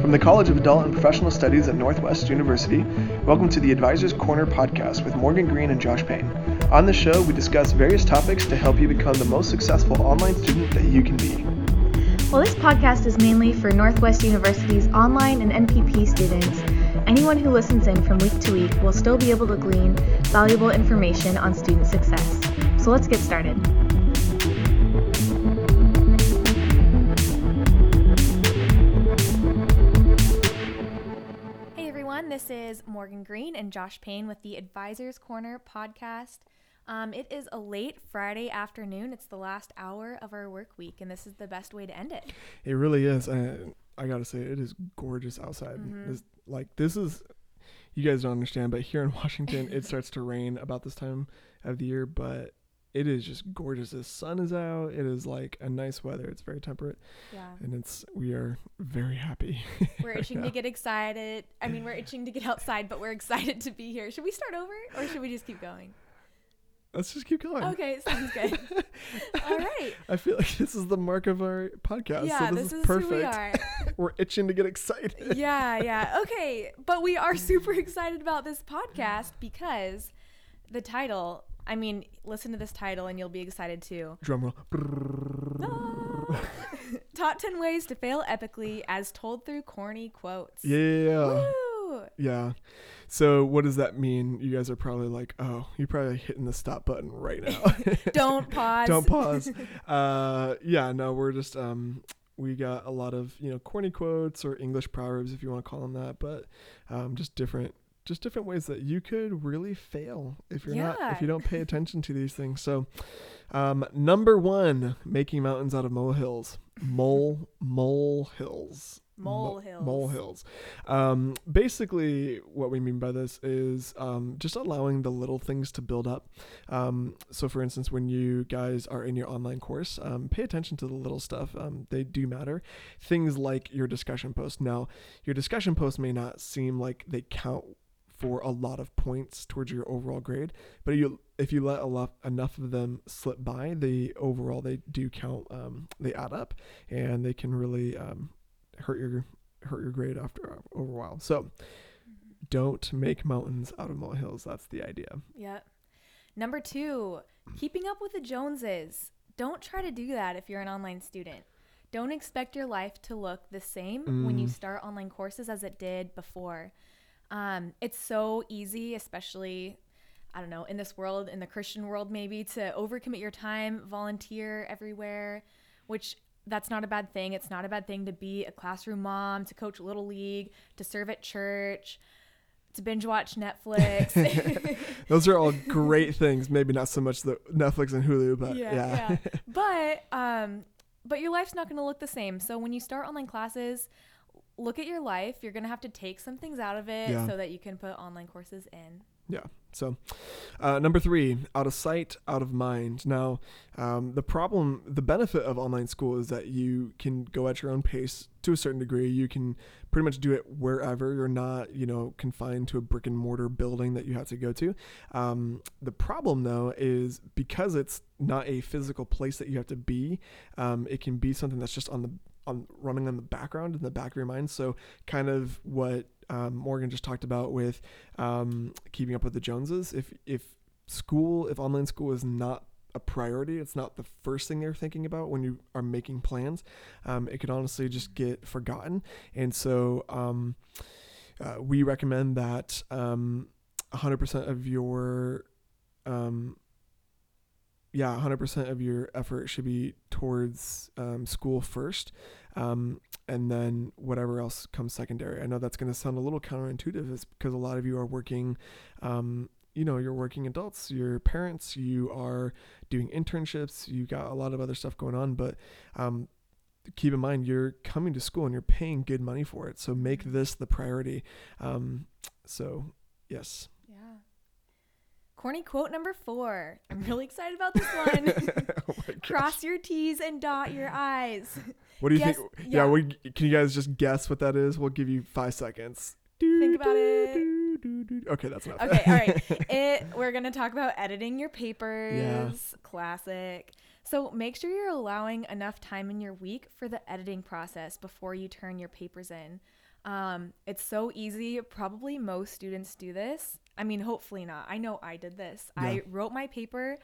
From the College of Adult and Professional Studies at Northwest University, welcome to the Advisors Corner podcast with Morgan Green and Josh Payne. On the show, we discuss various topics to help you become the most successful online student that you can be. Well, this podcast is mainly for Northwest University's online and NPP students. Anyone who listens in from week to week will still be able to glean valuable information on student success. So let's get started. Hey everyone, this is Morgan Green and Josh Payne with the Advisors Corner podcast. It is a late Friday afternoon. It's the last hour of our work week, and this is the best way to end it. It really is. I got to say, it is gorgeous outside. Mm-hmm. This is, you guys don't understand, but here in Washington, it starts to rain about this time of the year, but it is just gorgeous. The sun is out. It is like a nice weather. It's very temperate. Yeah. And we are very happy. We're itching to get excited. I mean, we're itching to get outside, but we're excited to be here. Should we start over or should we just keep going? Let's just keep going. Okay, sounds good. All right. I feel like this is the mark of our podcast. Yeah, so this is perfect. Who we are. We're itching to get excited. Yeah. Okay, but we are super excited about this podcast because the title, I mean, listen to this title and you'll be excited too. Drum roll. Top 10 Ways to Fail Epically as Told Through Corny Quotes. Yeah. Woo! Yeah. So what does that mean? You guys are probably like, oh, you're probably hitting the stop button right now. Don't pause. We're just, we got a lot of, corny quotes or English proverbs, if you want to call them that, but just different ways that you could really fail if you don't pay attention to these things. So number one, making mountains out of molehills. Molehills. Basically what we mean by this is just allowing the little things to build up. So for instance, when you guys are in your online course, pay attention to the little stuff. They do matter. Things like your discussion post. Now, your discussion post may not seem like they count for a lot of points towards your overall grade, but if you let enough of them slip by, they do count. They add up and they can really hurt your grade after over a while. So don't make mountains out of molehills. That's the idea. Yeah. Number two, keeping up with the Joneses. Don't try to do that if you're an online student. Don't expect your life to look the same when you start online courses as it did before. It's so easy, especially, I don't know, in this world, in the Christian world maybe, to overcommit your time, volunteer everywhere, which that's not a bad thing. It's not a bad thing to be a classroom mom, to coach Little League, to serve at church, to binge watch Netflix. Those are all great things. Maybe not so much the Netflix and Hulu, but yeah. But your life's not going to look the same. So when you start online classes, look at your life. You're going to have to take some things out of it so that you can put online courses in. Yeah. So number three, out of sight, out of mind. Now, the benefit of online school is that you can go at your own pace to a certain degree. You can pretty much do it wherever. You're not, confined to a brick and mortar building that you have to go to. The problem, though, is because it's not a physical place that you have to be, it can be something that's just running on the background in the back of your mind. So kind of what Morgan just talked about with keeping up with the Joneses. If online school is not a priority, it's not the first thing they're thinking about when you are making plans, it could honestly just get forgotten. And so we recommend that 100% of your 100% of your effort should be towards school first, and then whatever else comes secondary. I know that's going to sound a little counterintuitive. It's because a lot of you are working, you're working adults, you're parents, you are doing internships, you got a lot of other stuff going on, but keep in mind, you're coming to school and you're paying good money for it. So make this the priority. So yes. Yeah. Corny quote number 4. I'm really excited about this one. Oh cross your T's and dot your I's. What do you think? Yeah, can you guys just guess what that is? We'll give you 5 seconds. Think about it. Okay, that's enough. Okay, all right. We're going to talk about editing your papers. Yeah. Classic. So make sure you're allowing enough time in your week for the editing process before you turn your papers in. It's so easy. Probably most students do this. I mean, hopefully not. I know I did this. Yeah. I wrote my paper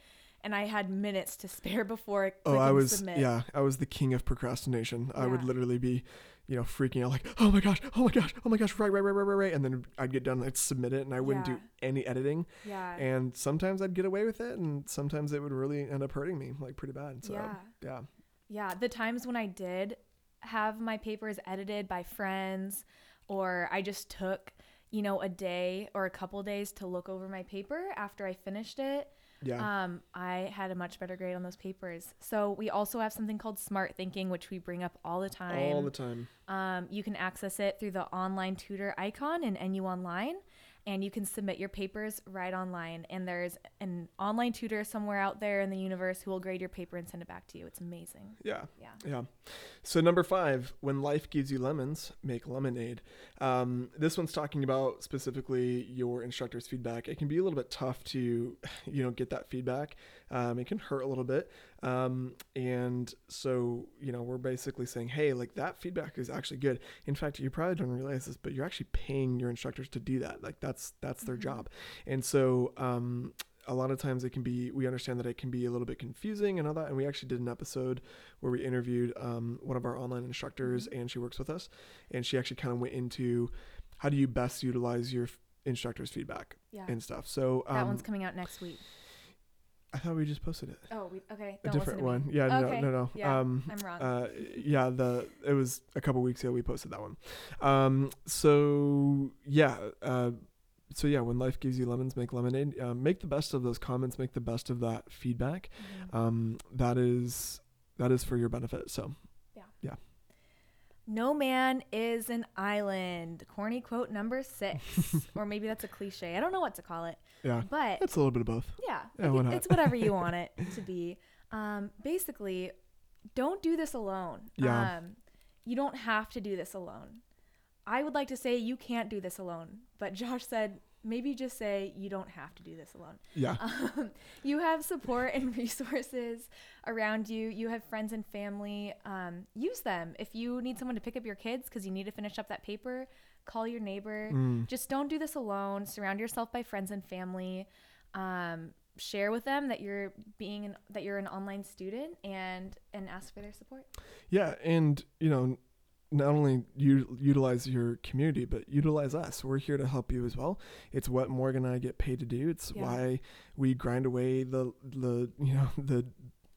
and I had minutes to spare before I was submit. Yeah, I was the king of procrastination. Yeah. I would literally be, freaking out like, oh my gosh, right. And then I'd get done, I'd submit it, and I wouldn't do any editing. Yeah. And sometimes I'd get away with it, and sometimes it would really end up hurting me, like, pretty bad. So, yeah. Yeah, the times when I did have my papers edited by friends, or I just took, a day or a couple days to look over my paper after I finished it, I had a much better grade on those papers. So we also have something called Smart Thinking, which we bring up all the time. You can access it through the online tutor icon in NU Online, and you can submit your papers right online. And there's an online tutor somewhere out there in the universe who will grade your paper and send it back to you. It's amazing. Yeah. So 5, when life gives you lemons, make lemonade. This one's talking about specifically your instructor's feedback. It can be a little bit tough to, get that feedback. It can hurt a little bit. And so, we're basically saying, hey, like, that feedback is actually good. In fact, you probably don't realize this, but you're actually paying your instructors to do that. Like, that's their job. And so, a lot of times we understand that it can be a little bit confusing and all that. And we actually did an episode where we interviewed, one of our online instructors, and she works with us, and she actually kind of went into how do you best utilize your instructor's feedback and stuff. So, that one's coming out next week. I thought we just posted it. Oh, okay. Don't a different one. Me. Yeah, okay. No. Yeah, I'm wrong. Yeah, it was a couple weeks ago we posted that one. So, when life gives you lemons, make lemonade. Make the best of those comments. Make the best of that feedback. Mm-hmm. That is for your benefit. So, yeah. No man is an island. Corny quote number 6. Or maybe that's a cliche. I don't know what to call it. Yeah. But it's a little bit of both. Yeah. It's whatever you want it to be. Basically, don't do this alone. Yeah. You don't have to do this alone. I would like to say you can't do this alone. But Josh said, maybe just say you don't have to do this alone. Yeah. You have support and resources around you. You have friends and family. Use them. If you need someone to pick up your kids because you need to finish up that paper, call your neighbor. Just don't do this alone. Surround yourself by friends and family. Share with them that you're an online student and ask for their support. Yeah, and not only you utilize your community, but utilize us. We're here to help you as well. It's what Morgan and I get paid to do. It's why we grind away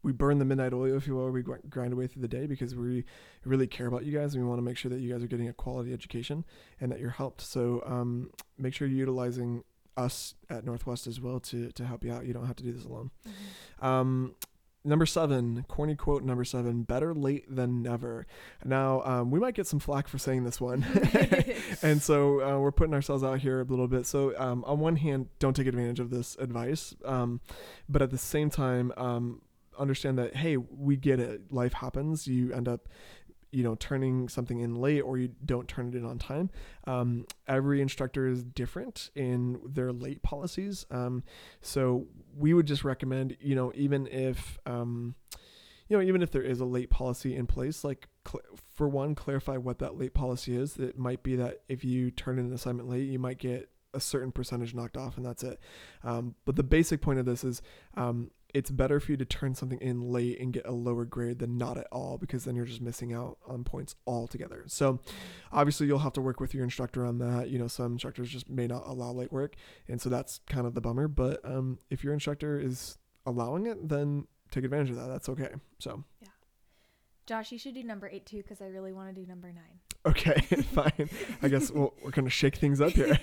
we burn the midnight oil, if you will. We grind away through the day because we really care about you guys, and we want to make sure that you guys are getting a quality education and that you're helped. So make sure you're utilizing us at Northwest as well to help you out. You don't have to do this alone. Mm-hmm. 7, corny quote 7, better late than never. Now, we might get some flack for saying this one. And so we're putting ourselves out here a little bit. So on one hand, don't take advantage of this advice. But at the same time, understand that, hey, we get it. Life happens. You end up turning something in late, or you don't turn it in on time. Every instructor is different in their late policies. So we would just recommend, even if there is a late policy in place, like, for one, clarify what that late policy is. It might be that if you turn in an assignment late, you might get a certain percentage knocked off, and that's it. But the basic point of this is, it's better for you to turn something in late and get a lower grade than not at all, because then you're just missing out on points altogether. So obviously you'll have to work with your instructor on that. Some instructors just may not allow late work, and so that's kind of the bummer. But if your instructor is allowing it, then take advantage of that. That's okay. So yeah. Josh, you should do 8 too, because I really want to do 9. Okay, fine. I guess we're going to shake things up here.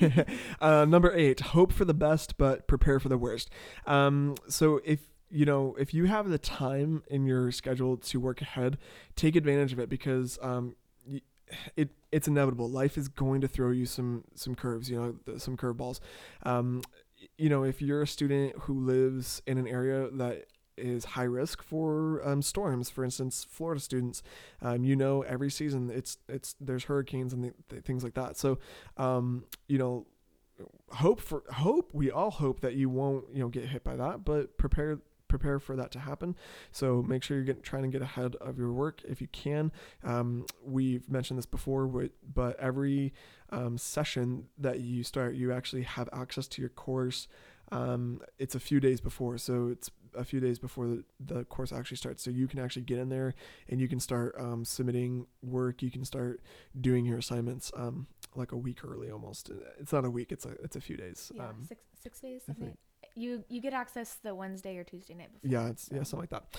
8, hope for the best, but prepare for the worst. So if you have the time in your schedule to work ahead, take advantage of it, because it's inevitable. Life is going to throw you some curves, some curveballs. If you're a student who lives in an area that is high risk for storms. For instance, Florida students, every season there's hurricanes and things like that. So, hope we all hope that you won't, get hit by that, but prepare prepare for that to happen. So make sure you're trying to get ahead of your work if you can. We've mentioned this before, but every session that you start, you actually have access to your course. It's a few days before. So it's a few days before the course actually starts. So you can actually get in there and you can start submitting work. You can start doing your assignments like a week early almost. It's not a week. It's a few days. Yeah, six days. You get access the Wednesday or Tuesday night before. Yeah, something like that.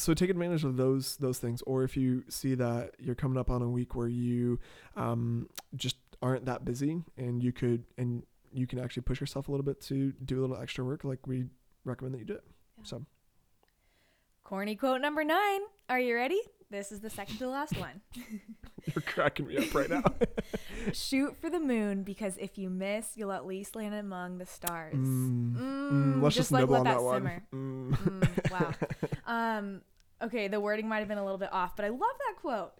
So take advantage of those things. Or if you see that you're coming up on a week where you just aren't that busy and you can actually push yourself a little bit to do a little extra work, like we recommend that you do it. Yeah. So, corny quote number 9. Are you ready? This is the second to the last one. You're cracking me up right now. Shoot for the moon, because if you miss, you'll at least land among the stars. Let's just nibble on that one. Wow. Okay, the wording might have been a little bit off, but I love that quote.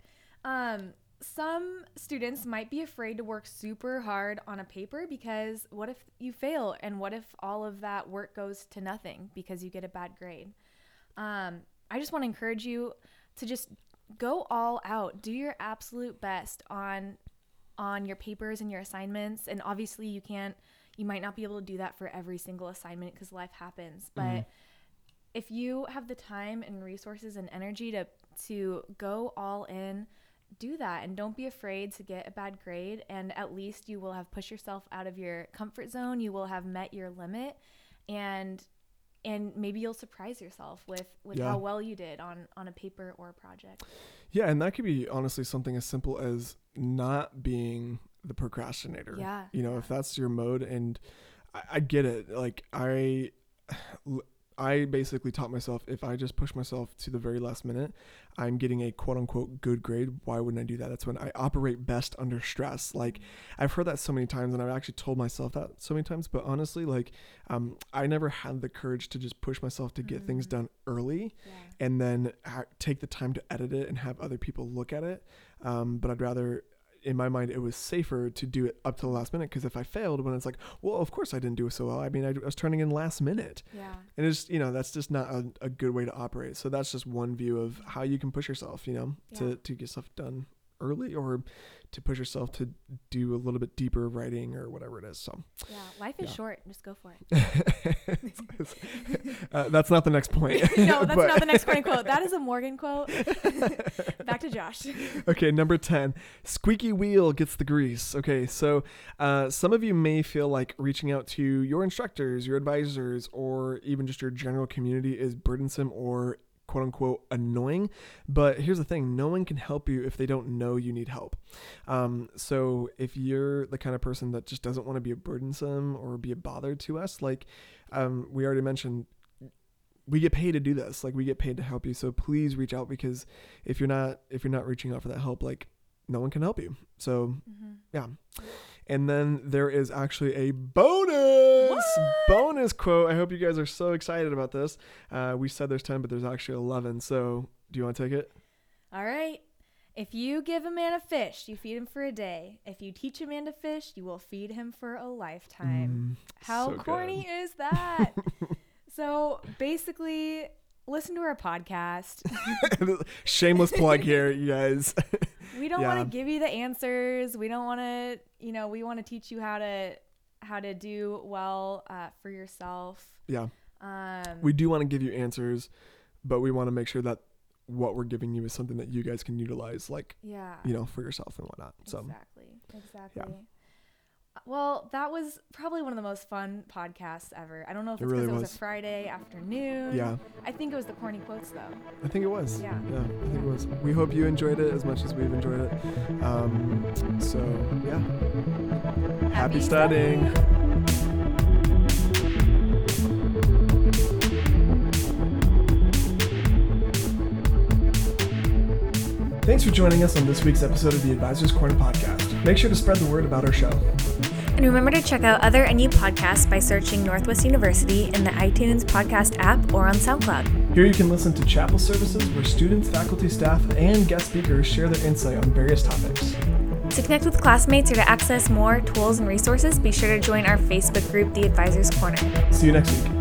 Some students might be afraid to work super hard on a paper because what if you fail? And what if all of that work goes to nothing because you get a bad grade? I just want to encourage you to just go all out, do your absolute best on your papers and your assignments. And obviously you might not be able to do that for every single assignment because life happens. But if you have the time and resources and energy to go all in, do that. And don't be afraid to get a bad grade. And at least you will have pushed yourself out of your comfort zone. You will have met your limit, and maybe you'll surprise yourself with how well you did on a paper or a project. Yeah, and that could be honestly something as simple as not being the procrastinator. Yeah. You know, if that's your mode, and I get it. Like I basically taught myself, if I just push myself to the very last minute, I'm getting a quote unquote good grade. Why wouldn't I do that? That's when I operate best under stress. Like, I've heard that so many times, and I've actually told myself that so many times, but honestly, like, I never had the courage to just push myself to get things done early and then take the time to edit it and have other people look at it. But I'd rather, in my mind, it was safer to do it up to the last minute, because if I failed, when it's like, well, of course I didn't do it so well. I mean, I was turning in last minute. Yeah. And it's, that's just not a good way to operate. So that's just one view of how you can push yourself, to get stuff done early, or to push yourself to do a little bit deeper writing or whatever it is. So life is short. Just go for it. That's not the next point. No, that's not the next point quote. That is a Morgan quote. Back to Josh. Okay, number 10, squeaky wheel gets the grease. Okay, so some of you may feel like reaching out to your instructors, your advisors, or even just your general community is burdensome or quote unquote annoying. But here's the thing, no one can help you if they don't know you need help. So if you're the kind of person that just doesn't want to be a burdensome or be a bother to us, like we already mentioned, we get paid to do this. Like, we get paid to help you. So please reach out, because if you're not reaching out for that help, like, no one can help you. So yeah. And then there is actually a bonus quote. I hope you guys are so excited about this. We said there's 10, but there's actually 11. So do you want to take it? All right. If you give a man a fish, you feed him for a day. If you teach a man to fish, you will feed him for a lifetime. How so corny good. Is that? So basically, listen to our podcast. Shameless plug here, you guys. We don't want to give you the answers. We don't want to, we want to teach you how to do well for yourself. Yeah. We do want to give you answers, but we want to make sure that what we're giving you is something that you guys can utilize, like, for yourself and whatnot. So Exactly. Yeah. Well, that was probably one of the most fun podcasts ever. I don't know if it's because it was a Friday afternoon. Yeah. I think it was the corny quotes, though. I think it was. Yeah. Yeah, I think it was. We hope you enjoyed it as much as we've enjoyed it. So, yeah. Happy studying. Thanks for joining us on this week's episode of the Advisors Corner Podcast. Make sure to spread the word about our show. And remember to check out other NU podcasts by searching Northwest University in the iTunes podcast app or on SoundCloud. Here you can listen to chapel services where students, faculty, staff, and guest speakers share their insight on various topics. To connect with classmates or to access more tools and resources, be sure to join our Facebook group, The Advisors Corner. See you next week.